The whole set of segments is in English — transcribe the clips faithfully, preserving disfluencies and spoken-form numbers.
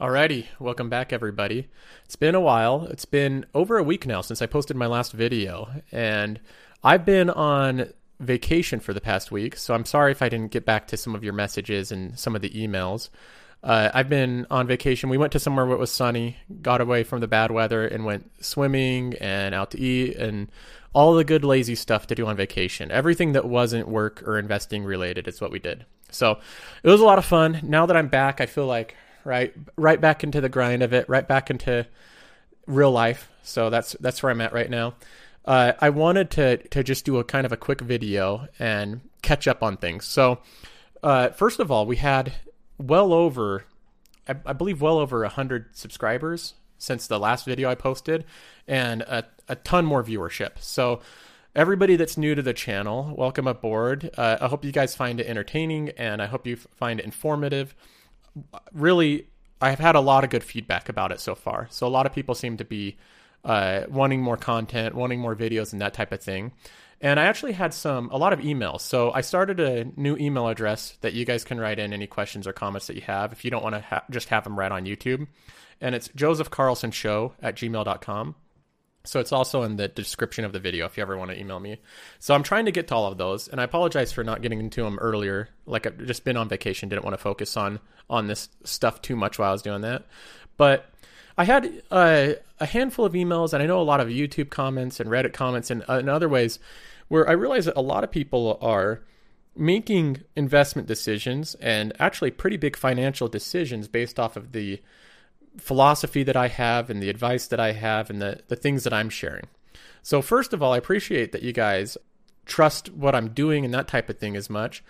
Alrighty, welcome back everybody. It's been a while. It's been over a week now since I posted my last video, and I've been on vacation for the past week, so I'm sorry if I didn't get back to some of your messages and some of the emails. Uh, I've been on vacation. We went to somewhere where it was sunny, got away from the bad weather, and went swimming and out to eat and all the good lazy stuff to do on vacation. Everything that wasn't work or investing related is what we did. So it was a lot of fun. Now that I'm back, I feel like Right, right back into the grind of it, right back into real life. So that's that's where I'm at right now. Uh, I wanted to to just do a kind of a quick video and catch up on things. So uh, first of all, we had well over, I, I believe, well over a hundred subscribers since the last video I posted, and a, a ton more viewership. So everybody that's new to the channel, welcome aboard. Uh, I hope you guys find it entertaining, and I hope you find it informative. Really, I've had a lot of good feedback about it so far. So a lot of people seem to be uh, wanting more content, wanting more videos and that type of thing. And I actually had some, a lot of emails. So I started a new email address that you guys can write in any questions or comments that you have if you don't want to ha- just have them right on YouTube. And it's josephcarlsonshow at gmail dot com. So it's also in the description of the video if you ever want to email me. So I'm trying to get to all of those, and I apologize for not getting into them earlier. Like, I've just been on vacation, didn't want to focus on on this stuff too much while I was doing that. But I had uh, a handful of emails, and I know a lot of YouTube comments and Reddit comments and, uh, and other ways where I realize that a lot of people are making investment decisions and actually pretty big financial decisions based off of the philosophy that I have and the advice that I have and the, the things that I'm sharing. So first of all, I appreciate that you guys trust what I'm doing and that type of thing as much,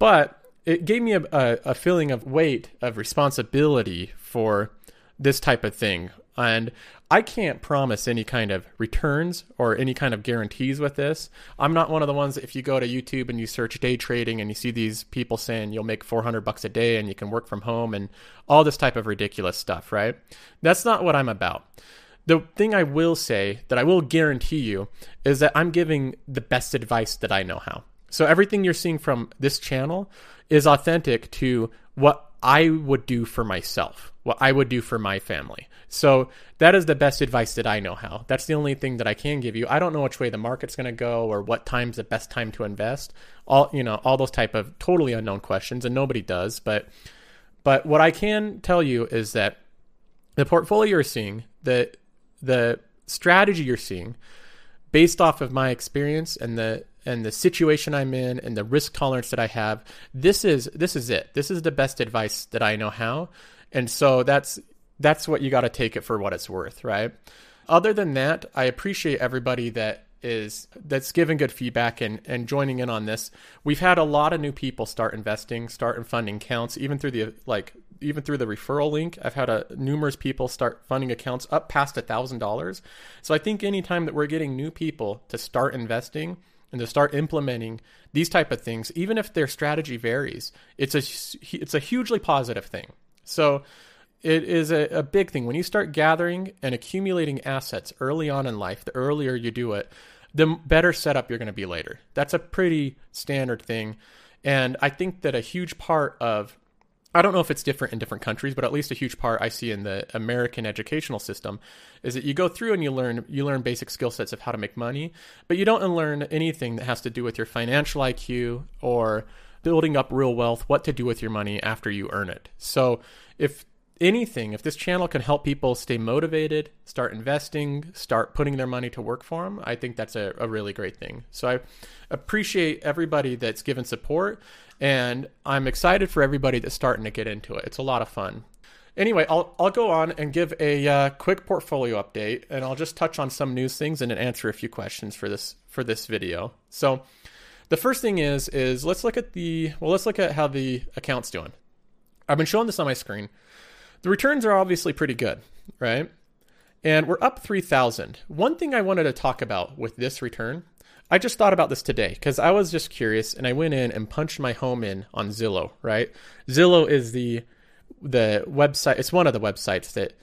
but it gave me a, a, a feeling of weight, of responsibility for this type of thing. And I can't promise any kind of returns or any kind of guarantees with this. I'm not one of the ones that if you go to YouTube and you search day trading and you see these people saying you'll make four hundred bucks a day and you can work from home and all this type of ridiculous stuff, right? That's not what I'm about. The thing I will say that I will guarantee you is that I'm giving the best advice that I know how. So everything you're seeing from this channel is authentic to what I would do for myself, what I would do for my family. So that is the best advice that I know how. That's the only thing that I can give you. I don't know which way the market's going to go or what time's the best time to invest. All, you know, all those type of totally unknown questions, and nobody does. But, but what I can tell you is that the portfolio you're seeing, the, the strategy you're seeing based off of my experience and the, and the situation I'm in and the risk tolerance that I have, this is, this is it. This is the best advice that I know how. And so that's, that's what you got to take it for what it's worth, right? Other than that, I appreciate everybody that is, that's giving good feedback and, and joining in on this. We've had a lot of new people start investing, start and funding accounts, even through the, like, even through the referral link. I've had a, numerous people start funding accounts up past a thousand dollars. So I think anytime that we're getting new people to start investing and to start implementing these type of things, even if their strategy varies, it's a, it's a hugely positive thing. So it is a, a big thing. When you start gathering and accumulating assets early on in life, the earlier you do it, the better setup you're going to be later. That's a pretty standard thing. And I think that a huge part of, I don't know if it's different in different countries, but at least a huge part I see in the American educational system is that you go through and you learn, you learn basic skill sets of how to make money, but you don't learn anything that has to do with your financial I Q or building up real wealth, what to do with your money after you earn it. So if anything, if this channel can help people stay motivated, start investing, start putting their money to work for them, I think that's a, a really great thing. So I appreciate everybody that's given support, and I'm excited for everybody that's starting to get into it. It's a lot of fun. Anyway, I'll I'll go on and give a uh, quick portfolio update, and I'll just touch on some news things and then answer a few questions for this for this video. So the first thing is is let's look at the well let's look at how the account's doing. I've been showing this on my screen. The returns are obviously pretty good, right? And we're up three thousand. One thing I wanted to talk about with this return, I just thought about this today because I was just curious and I went in and punched my home in on Zillow, right? Zillow is the the website. It's one of the websites that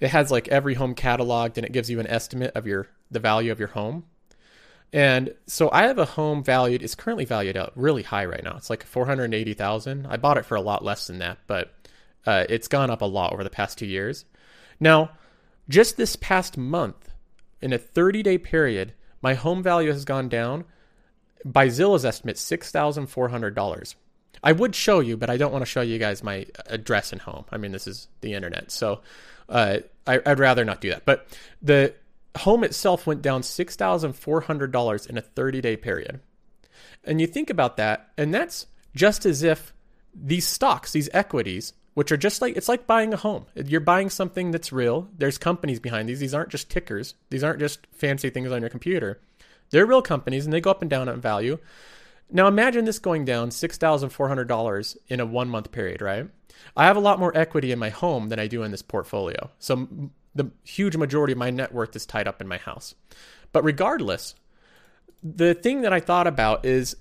it has like every home cataloged and it gives you an estimate of your the value of your home. And so I have a home valued, it's currently valued out really high right now. It's like four hundred eighty thousand dollars. I bought it for a lot less than that, but uh, it's gone up a lot over the past two years. Now, just this past month, in a thirty-day period, my home value has gone down by Zillow's estimate, six thousand four hundred dollars. I would show you, but I don't want to show you guys my address and home. I mean, this is the internet, so uh, I, I'd rather not do that. But the home itself went down six thousand four hundred dollars in a thirty-day period. And you think about that, and that's just as if these stocks, these equities, which are just like, it's like buying a home. You're buying something that's real. There's companies behind these. These aren't just tickers. These aren't just fancy things on your computer. They're real companies, and they go up and down in value. Now, imagine this going down six thousand four hundred dollars in a one-month period, right? I have a lot more equity in my home than I do in this portfolio. So the huge majority of my net worth is tied up in my house. But regardless, the thing that I thought about is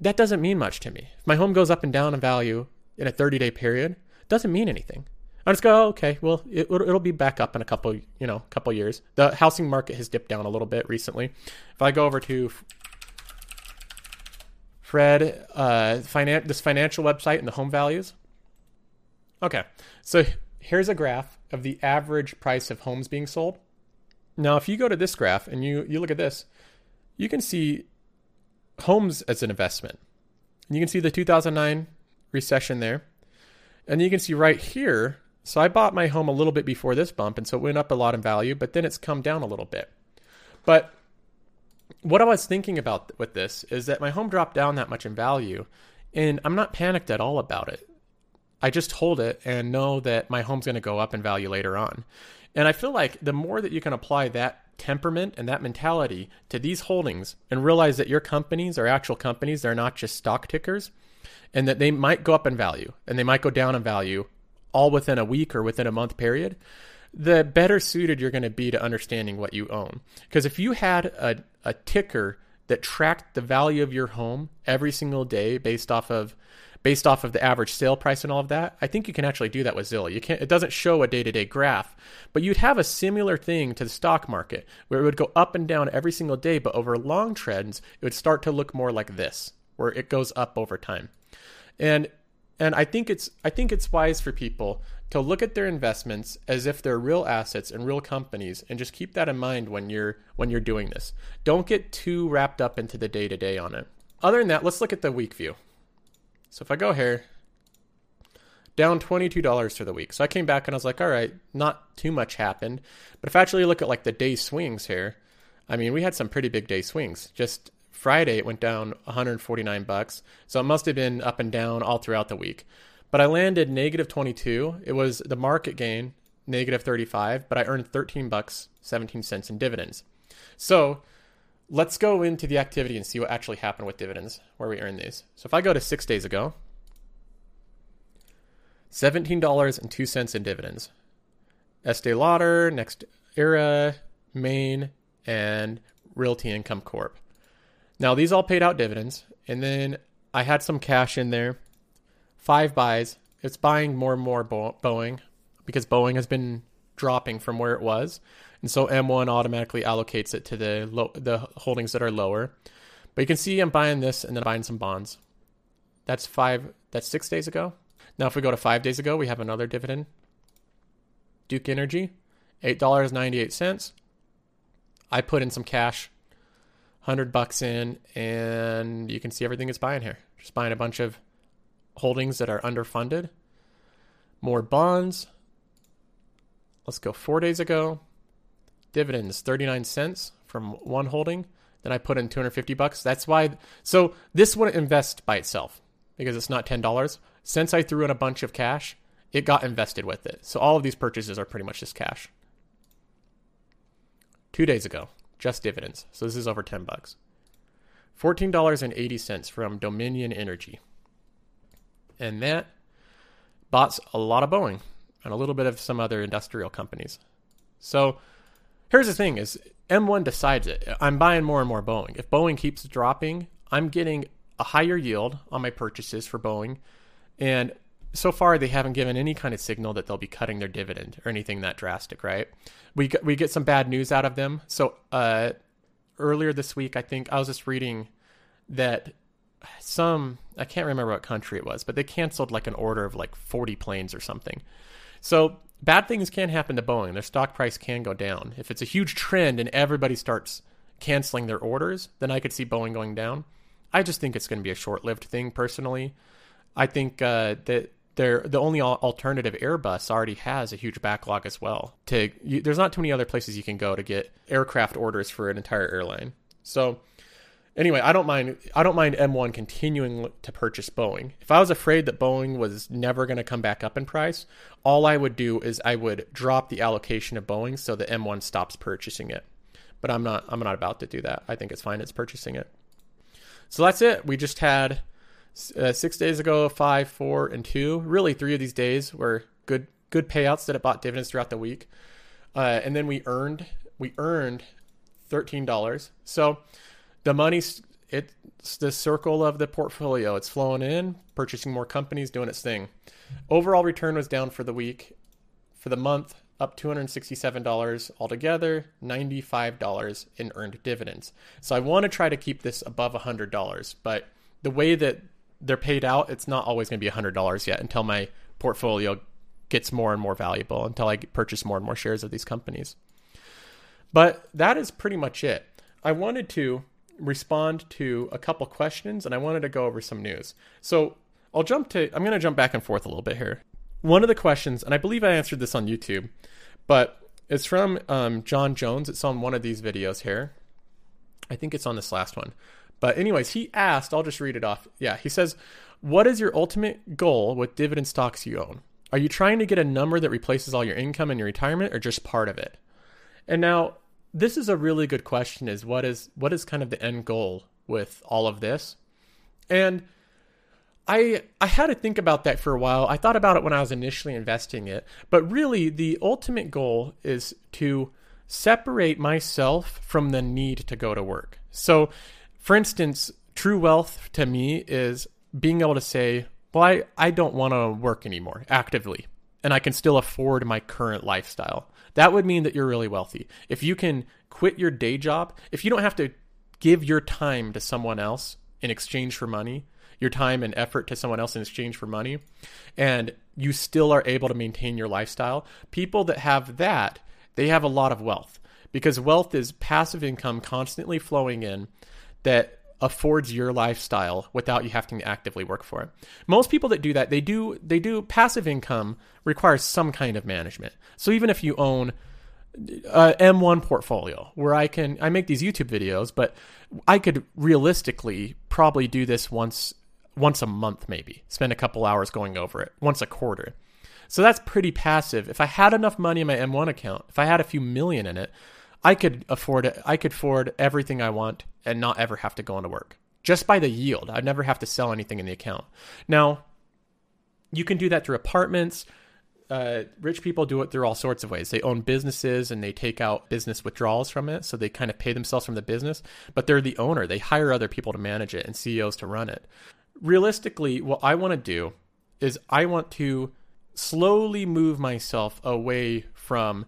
that doesn't mean much to me. If my home goes up and down in value in a thirty-day period, doesn't mean anything. I just go, oh, okay, well, it, it'll be back up in a couple, you know, couple years. The housing market has dipped down a little bit recently. If I go over to Fred, uh, finan- this financial website and the home values. Okay, so here's a graph of the average price of homes being sold. Now, if you go to this graph and you, you look at this, you can see homes as an investment. And you can see the two thousand nine recession there. And you can see right here, so I bought my home a little bit before this bump, and so it went up a lot in value, but then it's come down a little bit. But what I was thinking about with this is that my home dropped down that much in value, and I'm not panicked at all about it. I just hold it and know that my home's going to go up in value later on. And I feel like the more that you can apply that temperament and that mentality to these holdings and realize that your companies are actual companies, they're not just stock tickers, and that they might go up in value and they might go down in value all within a week or within a month period, the better suited you're going to be to understanding what you own. Because if you had a, a ticker that tracked the value of your home every single day based off of based off of the average sale price and all of that, I think you can actually do that with Zillow. You can't, it doesn't show a day-to-day graph, but you'd have a similar thing to the stock market where it would go up and down every single day, but over long trends, it would start to look more like this, where it goes up over time. And and I think it's I think it's wise for people to look at their investments as if they're real assets and real companies, and just keep that in mind when you're when you're doing this. Don't get too wrapped up into the day-to-day on it. Other than that, let's look at the week view. So if I go here, down twenty-two dollars for the week. So I came back and I was like, all right, not too much happened. But if I actually look at like the day swings here, I mean, we had some pretty big day swings. Just Friday, it went down one hundred forty-nine bucks. So it must have been up and down all throughout the week. But I landed negative twenty-two. It was the market gain, negative thirty-five, but I earned thirteen bucks, seventeen cents in dividends. So let's go into the activity and see what actually happened with dividends, where we earned these. So if I go to six days ago, seventeen dollars and two cents in dividends. Estee Lauder, NextEra, Maine, and Realty Income Corp. Now, these all paid out dividends, and then I had some cash in there, five buys. It's buying more and more Bo- Boeing because Boeing has been dropping from where it was. And so M one automatically allocates it to the lo- the holdings that are lower. But you can see I'm buying this and then buying some bonds. That's five. That's six days ago. Now, if we go to five days ago, we have another dividend. Duke Energy, eight dollars and ninety-eight cents. I put in some cash. one hundred bucks in, and you can see everything it's buying here. Just buying a bunch of holdings that are underfunded. More bonds. Let's go four days ago. Dividends, thirty-nine cents from one holding. Then I put in two hundred fifty bucks. That's why. So this wouldn't invest by itself because it's not ten dollars. Since I threw in a bunch of cash, it got invested with it. So all of these purchases are pretty much just cash. Two days ago. Just dividends. So this is over ten bucks. fourteen dollars and eighty cents from Dominion Energy. And that bought a lot of Boeing. and a little bit of some other industrial companies. So here's the thing is M one decides it. I'm buying more and more Boeing. If Boeing keeps dropping, I'm getting a higher yield on my purchases for Boeing. And so far, they haven't given any kind of signal that they'll be cutting their dividend or anything that drastic, right? We we get some bad news out of them. So uh, earlier this week, I think I was just reading that some, I can't remember what country it was, but they canceled like an order of like forty planes or something. So bad things can happen to Boeing. Their stock price can go down. If it's a huge trend and everybody starts canceling their orders, then I could see Boeing going down. I just think it's going to be a short-lived thing personally. I think uh, that they're, the only alternative, Airbus, already has a huge backlog as well. To you, there's not too many other places you can go to get aircraft orders for an entire airline. So anyway, I don't mind I don't mind M one continuing to purchase Boeing. If I was afraid that Boeing was never going to come back up in price, all I would do is I would drop the allocation of Boeing so that M one stops purchasing it. But I'm not I'm not about to do that. I think it's fine it's purchasing it. So that's it. We just had uh, six days ago, five, four, and two. Really, three of these days were good good payouts that it bought dividends throughout the week. Uh, and then we earned we earned thirteen dollars. So the money, it's the circle of the portfolio. It's flowing in, purchasing more companies, doing its thing. Overall return was down for the week. For the month, up two hundred sixty-seven dollars altogether, ninety-five dollars in earned dividends. So I want to try to keep this above one hundred dollars, but the way that they're paid out, it's not always going to be one hundred dollars yet until my portfolio gets more and more valuable, until I purchase more and more shares of these companies. But that is pretty much it. I wanted to respond to a couple questions, and I wanted to go over some news. So I'll jump to, I'm going to jump back and forth a little bit here. One of the questions, and I believe I answered this on YouTube, but it's from um, John Jones. It's on one of these videos here. I think it's on this last one. But anyways, he asked, I'll just read it off. Yeah, he says, what is your ultimate goal with dividend stocks you own? Are you trying to get a number that replaces all your income in your retirement or just part of it? And now, this is a really good question, is what is what is kind of the end goal with all of this? And I I had to think about that for a while. I thought about it when I was initially investing it, but really the ultimate goal is to separate myself from the need to go to work. So for instance, true wealth to me is being able to say, well, I, I don't want to work anymore actively, and I can still afford my current lifestyle. That would mean that you're really wealthy. If you can quit your day job, if you don't have to give your time to someone else in exchange for money, your time and effort to someone else in exchange for money, and you still are able to maintain your lifestyle, people that have that, they have a lot of wealth, because wealth is passive income constantly flowing in that affords your lifestyle without you having to actively work for it. Most people that do that, they do, they do passive income requires some kind of management. So even if you own a M one portfolio where I can, I make these YouTube videos, but I could realistically probably do this once, once a month, maybe spend a couple hours going over it once a quarter. So that's pretty passive. If I had enough money in my M one account, if I had a few million in it, I could afford it. I could afford everything I want and not ever have to go into work just by the yield. I'd never have to sell anything in the account. Now, you can do that through apartments. Uh, rich people do it through all sorts of ways. They own businesses and they take out business withdrawals from it. So they kind of pay themselves from the business, but they're the owner. They hire other people to manage it and C E Os to run it. Realistically, what I want to do is I want to slowly move myself away from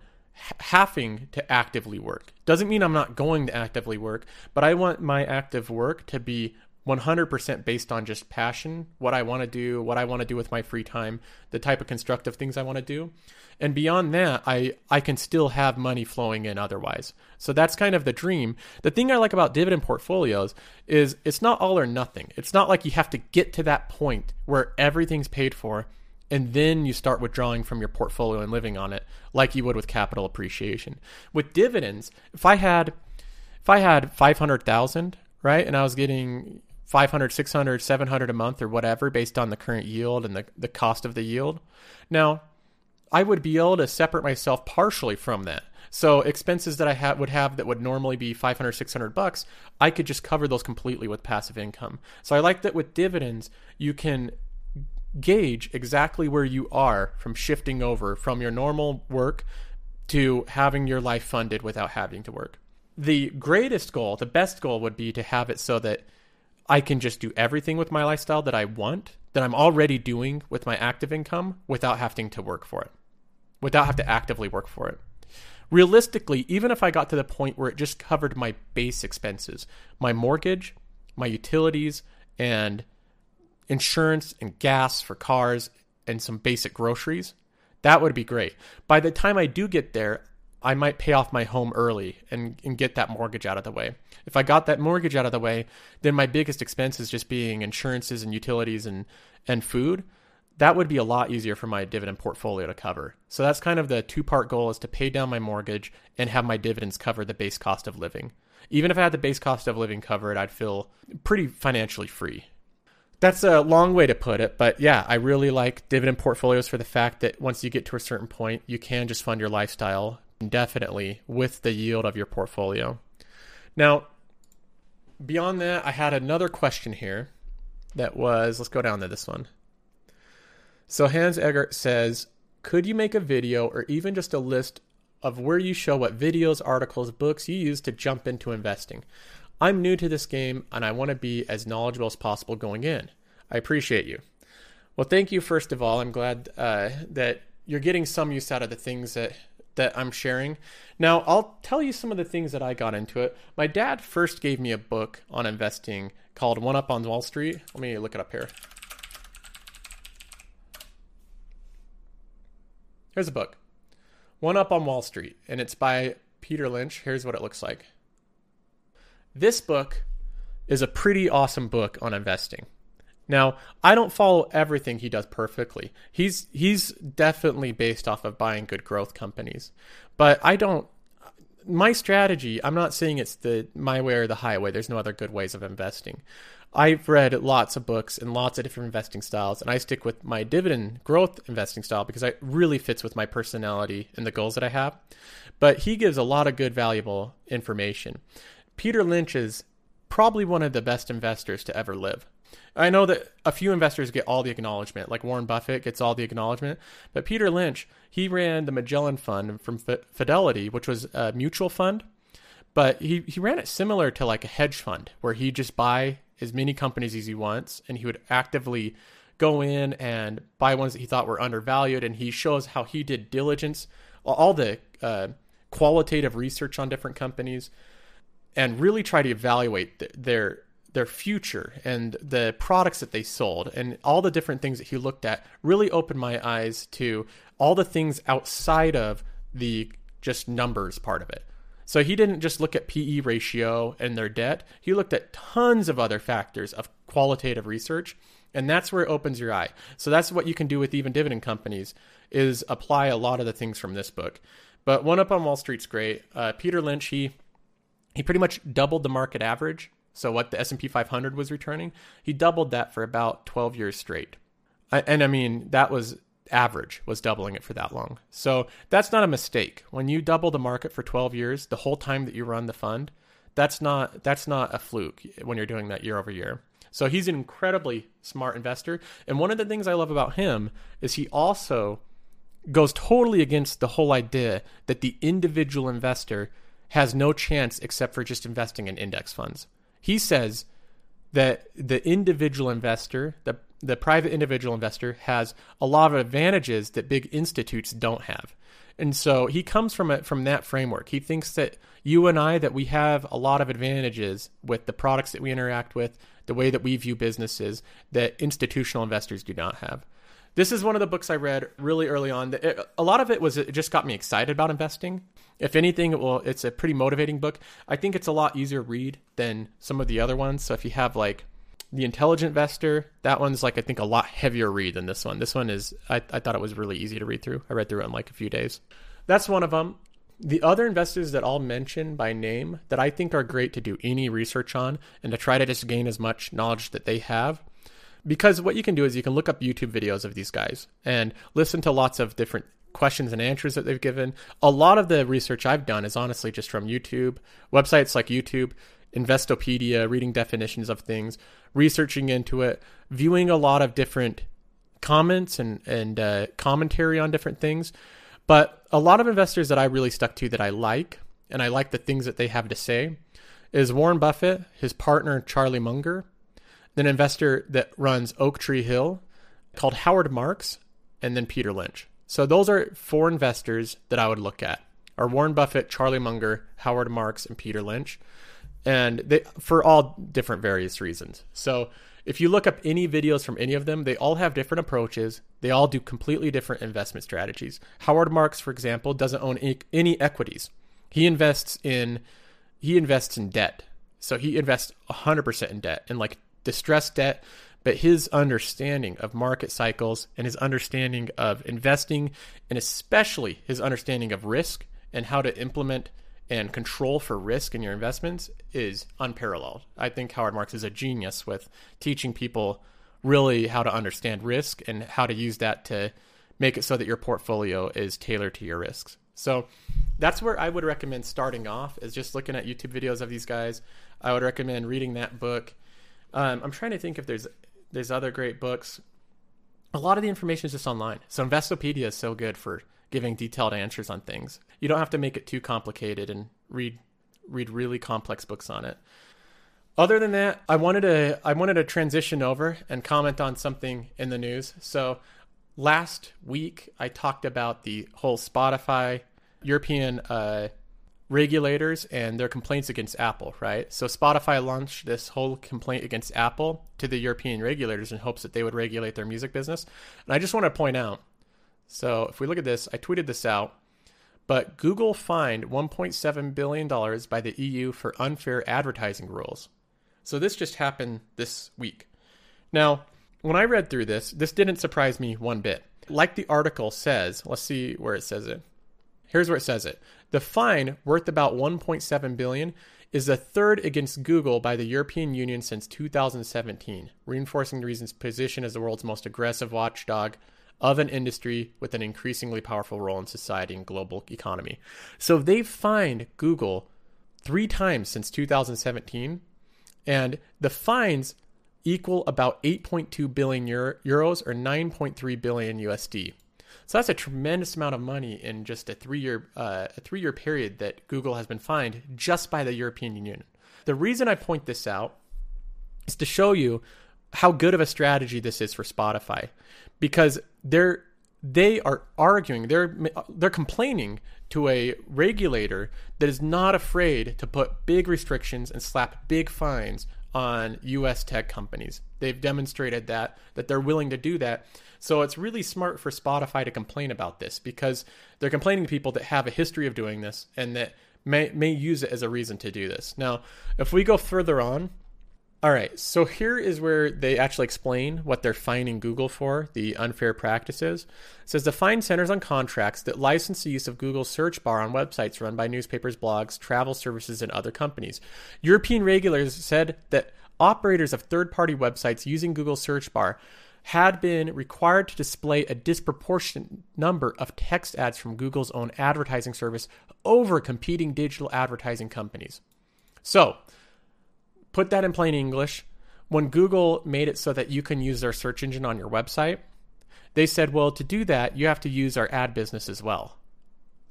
having to actively work. Doesn't mean I'm not going to actively work, but I want my active work to be one hundred percent based on just passion, what I want to do, what I want to do with my free time, the type of constructive things I want to do. And beyond that, I, I can still have money flowing in otherwise. So that's kind of the dream. The thing I like about dividend portfolios is it's not all or nothing. It's not like you have to get to that point where everything's paid for and then you start withdrawing from your portfolio and living on it like you would with capital appreciation. With dividends, if I had if I had five hundred thousand dollars, right, and I was getting five hundred, six hundred, seven hundred a month or whatever based on the current yield and the, the cost of the yield, now I would be able to separate myself partially from that. So expenses that I ha- would have that would normally be five hundred, six hundred bucks, I could just cover those completely with passive income. So I like that with dividends, you can gauge exactly where you are from shifting over from your normal work to having your life funded without having to work. The greatest goal, the best goal, would be to have it so that I can just do everything with my lifestyle that I want, that I'm already doing with my active income, without having to work for it, without having to actively work for it. Realistically, even if I got to the point where it just covered my base expenses, my mortgage, my utilities, and insurance and gas for cars and some basic groceries, that would be great. By the time I do get there, I might pay off my home early and, and get that mortgage out of the way. If I got that mortgage out of the way, then my biggest expenses just being insurances and utilities and, and food, that would be a lot easier for my dividend portfolio to cover. So that's kind of the two-part goal, is to pay down my mortgage and have my dividends cover the base cost of living. Even if I had the base cost of living covered, I'd feel pretty financially free. That's a long way to put it, but yeah, I really like dividend portfolios for the fact that once you get to a certain point, you can just fund your lifestyle indefinitely with the yield of your portfolio. Now, beyond that, I had another question here that was, let's go down to this one. So Hans Egert says, could you make a video or even just a list of where you show what videos, articles, books you use to jump into investing? I'm new to this game, and I want to be as knowledgeable as possible going in. I appreciate you. Well, thank you, first of all. I'm glad uh, that you're getting some use out of the things that, that I'm sharing. Now, I'll tell you some of the things that I got into it. My dad first gave me a book on investing called One Up on Wall Street. Let me look it up here. Here's a book. One Up on Wall Street, and it's by Peter Lynch. Here's what it looks like. This book is a pretty awesome book on investing. Now, I don't follow everything he does perfectly. He's he's definitely based off of buying good growth companies. But I don't, my strategy, I'm not saying it's the my way or the highway. There's no other good ways of investing. I've read lots of books and lots of different investing styles, and I stick with my dividend growth investing style because it really fits with my personality and the goals that I have. But he gives a lot of good, valuable information. Peter Lynch is probably one of the best investors to ever live. I know that a few investors get all the acknowledgement, like Warren Buffett gets all the acknowledgement, but Peter Lynch, he ran the Magellan Fund from Fidelity, which was a mutual fund, but he, he ran it similar to like a hedge fund where he just buy as many companies as he wants, and he would actively go in and buy ones that he thought were undervalued, and he shows how he did diligence, all the uh, qualitative research on different companies, and really try to evaluate th- their their future and the products that they sold and all the different things that he looked at. Really opened my eyes to all the things outside of the just numbers part of it. So he didn't just look at P E ratio and their debt. He looked at tons of other factors of qualitative research, and that's where it opens your eye. So that's what you can do with even dividend companies, is apply a lot of the things from this book. But One Up on Wall Street's great. Uh, Peter Lynch, he... He pretty much doubled the market average. So what the S and P five hundred was returning, he doubled that for about twelve years straight. And I mean, that was average, was doubling it for that long. So that's not a mistake. When you double the market for twelve years, the whole time that you run the fund, that's not that's not a fluke when you're doing that year over year. So he's an incredibly smart investor. And one of the things I love about him is he also goes totally against the whole idea that the individual investor has no chance except for just investing in index funds. He says that the individual investor, the, the private individual investor, has a lot of advantages that big institutes don't have. And so he comes from a, from that framework. He thinks that you and I, that we have a lot of advantages with the products that we interact with, the way that we view businesses, that institutional investors do not have. This is one of the books I read really early on. A lot of it was, it just got me excited about investing. If anything, it will, it's a pretty motivating book. I think it's a lot easier to read than some of the other ones. So if you have like The Intelligent Investor, that one's like, I think, a lot heavier read than this one. This one is, I, I thought it was really easy to read through. I read through it in like a few days. That's one of them. The other investors that I'll mention by name that I think are great to do any research on and to try to just gain as much knowledge that they have. Because what you can do is you can look up YouTube videos of these guys and listen to lots of different questions and answers that they've given. A lot of the research I've done is honestly just from YouTube, websites like YouTube, Investopedia, reading definitions of things, researching into it, viewing a lot of different comments and, and uh, commentary on different things. But a lot of investors that I really stuck to that I like, and I like the things that they have to say, is Warren Buffett, his partner, Charlie Munger, then an investor that runs Oak Tree Hill called Howard Marks, and then Peter Lynch. So those are four investors that I would look at, are Warren Buffett, Charlie Munger, Howard Marks, and Peter Lynch. And they, for all different various reasons. So if you look up any videos from any of them, they all have different approaches. They all do completely different investment strategies. Howard Marks, for example, doesn't own any, any equities. He invests in he invests in debt. So he invests one hundred percent in debt, and like distressed debt. But his understanding of market cycles and his understanding of investing, and especially his understanding of risk and how to implement and control for risk in your investments, is unparalleled. I think Howard Marks is a genius with teaching people really how to understand risk and how to use that to make it so that your portfolio is tailored to your risks. So that's where I would recommend starting off, is just looking at YouTube videos of these guys. I would recommend reading that book. Um, I'm trying to think if there's there's other great books. A lot of the information is just online. So Investopedia is so good for giving detailed answers on things. You don't have to make it too complicated and read read really complex books on it. Other than that, I wanted to I wanted to transition over and comment on something in the news. So last week I talked about the whole Spotify European uh, regulators and their complaints against Apple, right? So Spotify launched this whole complaint against Apple to the European regulators in hopes that they would regulate their music business. And I just want to point out, so if we look at this, I tweeted this out, but Google fined one point seven billion dollars by the E U for unfair advertising rules. So this just happened this week. Now, when I read through this, this didn't surprise me one bit. Like the article says, let's see where it says it. Here's where it says it. The fine, worth about one point seven billion dollars, is the third against Google by the European Union since two thousand seventeen, reinforcing the reason's position as the world's most aggressive watchdog of an industry with an increasingly powerful role in society and global economy. So they've fined Google three times since two thousand seventeen, and the fines equal about eight point two billion euros or nine point three billion U S D. So that's a tremendous amount of money in just a three-year uh, a three-year period that Google has been fined just by the European Union. The reason I point this out is to show you how good of a strategy this is for Spotify, because they're they are arguing, they're they're complaining to a regulator that is not afraid to put big restrictions and slap big fines on U S tech companies. They've demonstrated that that they're willing to do that. So it's really smart for Spotify to complain about this, because they're complaining to people that have a history of doing this and that may may use it as a reason to do this. Now, if we go further on, all right, so here is where they actually explain what they're fining Google for, the unfair practices. It says the fine centers on contracts that license the use of Google's search bar on websites run by newspapers, blogs, travel services, and other companies. European regulators said that operators of third-party websites using Google's search bar had been required to display a disproportionate number of text ads from Google's own advertising service over competing digital advertising companies. So, put that in plain English. When Google made it so that you can use their search engine on your website, they said, well, to do that, you have to use our ad business as well.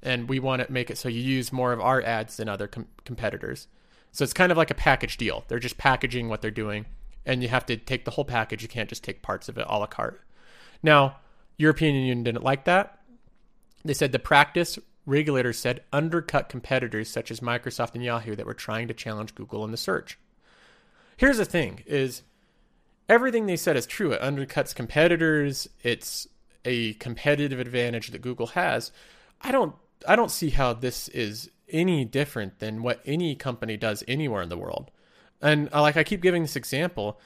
And we want to make it so you use more of our ads than other com- competitors. So it's kind of like a package deal. They're just packaging what they're doing, and you have to take the whole package. You can't just take parts of it a la carte. Now, European Union didn't like that. They said the practice, regulators said, undercut competitors such as Microsoft and Yahoo that were trying to challenge Google in the search. Here's the thing, is everything they said is true. It undercuts competitors. It's a competitive advantage that Google has. I don't I don't see how this is any different than what any company does anywhere in the world. And like I keep giving this example,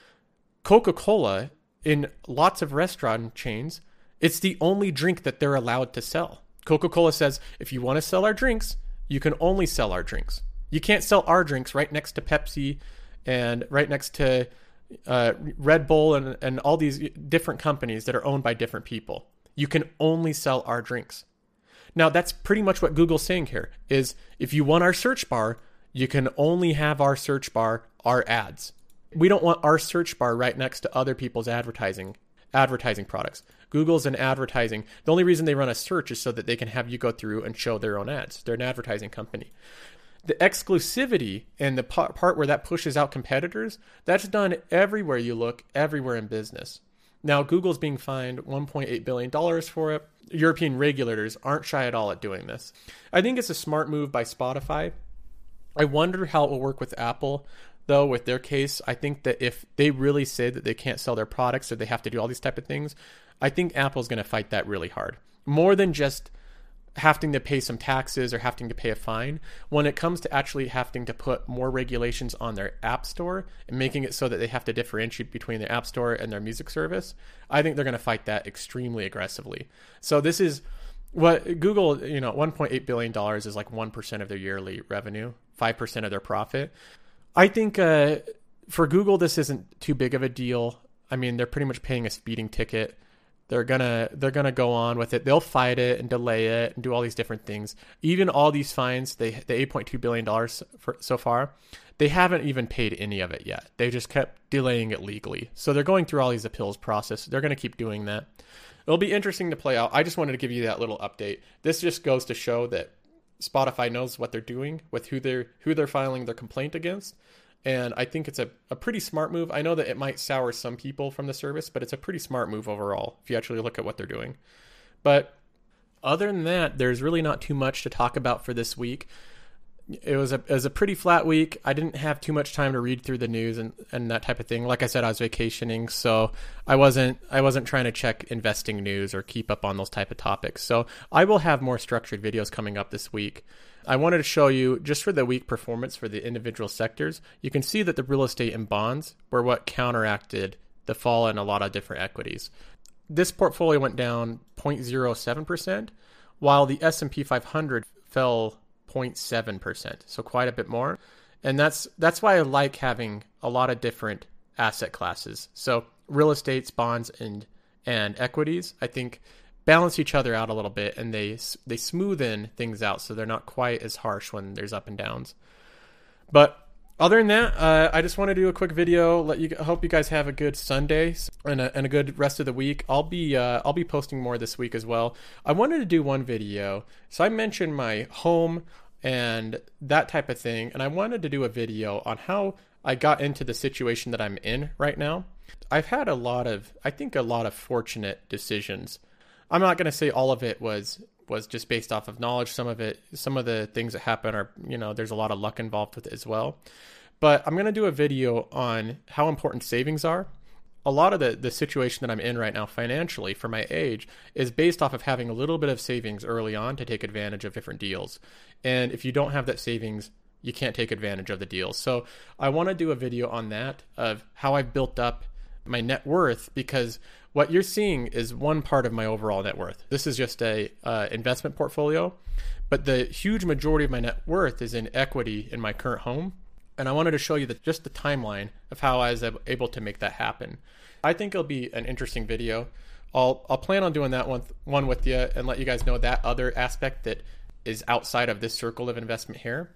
Coca-Cola in lots of restaurant chains, it's the only drink that they're allowed to sell. Coca-Cola says, if you want to sell our drinks, you can only sell our drinks. You can't sell our drinks right next to Pepsi and right next to uh, Red Bull and, and all these different companies that are owned by different people. You can only sell our drinks. Now, that's pretty much what Google's saying here, is if you want our search bar, you can only have our search bar, our ads. We don't want our search bar right next to other people's advertising. advertising products. Google's an advertising. The only reason they run a search is so that they can have you go through and show their own ads. They're an advertising company. The exclusivity and the part where that pushes out competitors, that's done everywhere you look, everywhere in business. Now, Google's being fined one point eight billion dollars for it. European regulators aren't shy at all at doing this. I think it's a smart move by Spotify. I wonder how it will work with Apple, though, with their case. I think that if they really say that they can't sell their products or they have to do all these type of things, I think Apple's going to fight that really hard. More than just having to pay some taxes or having to pay a fine, when it comes to actually having to put more regulations on their app store and making it so that they have to differentiate between their app store and their music service, I think they're going to fight that extremely aggressively. So this is what Google, you know, one point eight billion dollars is like one percent of their yearly revenue, five percent of their profit. I think uh, for Google, this isn't too big of a deal. I mean, they're pretty much paying a speeding ticket. They're gonna they're gonna go on with it. They'll fight it and delay it and do all these different things. Even all these fines, they the eight point two billion dollars for, so far, they haven't even paid any of it yet. They just kept delaying it legally. So they're going through all these appeals process. They're gonna keep doing that. It'll be interesting to play out. I just wanted to give you that little update. This just goes to show that Spotify knows what they're doing with who they're who they're filing their complaint against. And I think it's a, a pretty smart move. I know that it might sour some people from the service, but it's a pretty smart move overall if you actually look at what they're doing. But other than that, there's really not too much to talk about for this week. It was a, it was a pretty flat week. I didn't have too much time to read through the news and, and that type of thing. Like I said, I was vacationing, so I wasn't I wasn't trying to check investing news or keep up on those type of topics. So I will have more structured videos coming up this week. I wanted to show you just for the week performance for the individual sectors. You can see that the real estate and bonds were what counteracted the fall in a lot of different equities. This portfolio went down zero point zero seven percent, while the S and P five hundred fell zero point seven percent, so quite a bit more. And that's that's why I like having a lot of different asset classes. So real estates, bonds, and and equities, I think, balance each other out a little bit, and they they smoothen things out so they're not quite as harsh when there's up and downs. But other than that, uh, I just want to do a quick video. Let you hope you guys have a good Sunday and a, and a good rest of the week. I'll be uh, I'll be posting more this week as well. I wanted to do one video, so I mentioned my home and that type of thing, and I wanted to do a video on how I got into the situation that I'm in right now. I've had a lot of I think a lot of fortunate decisions. I'm not going to say all of it was was just based off of knowledge. Some of it, some of the things that happen are, you know, there's a lot of luck involved with it as well. But I'm going to do a video on how important savings are. A lot of the, the situation that I'm in right now financially for my age is based off of having a little bit of savings early on to take advantage of different deals. And if you don't have that savings, you can't take advantage of the deals. So I want to do a video on that, of how I built up my net worth, because what you're seeing is one part of my overall net worth. This is just a uh, investment portfolio, but the huge majority of my net worth is in equity in my current home. And I wanted to show you the, just the timeline of how I was able to make that happen. I think it'll be an interesting video. I'll I'll plan on doing that one one with you and let you guys know that other aspect that is outside of this circle of investment here.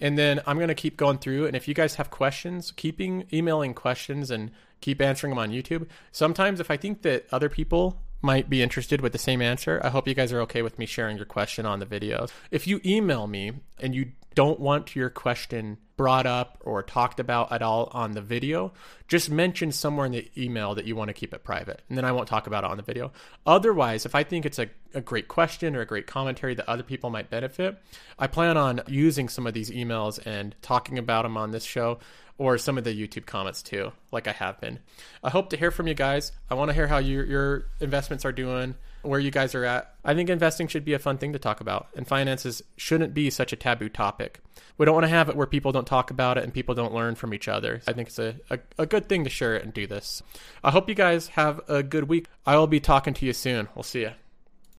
And then I'm going to keep going through. And if you guys have questions, keeping emailing questions and keep answering them on YouTube. Sometimes if I think that other people might be interested with the same answer, I hope you guys are okay with me sharing your question on the videos. If you email me and you don't want your question brought up or talked about at all on the video, just mention somewhere in the email that you want to keep it private, and then I won't talk about it on the video. Otherwise, if I think it's a, a great question or a great commentary that other people might benefit, I plan on using some of these emails and talking about them on this show or some of the YouTube comments too, like I have been. I hope to hear from you guys. I want to hear how your, your investments are doing, where you guys are at. I think investing should be a fun thing to talk about, and finances shouldn't be such a taboo topic. We don't want to have it where people don't talk about it and people don't learn from each other. I think it's a, a, a good thing to share it and do this. I hope you guys have a good week. I will be talking to you soon. We'll see you.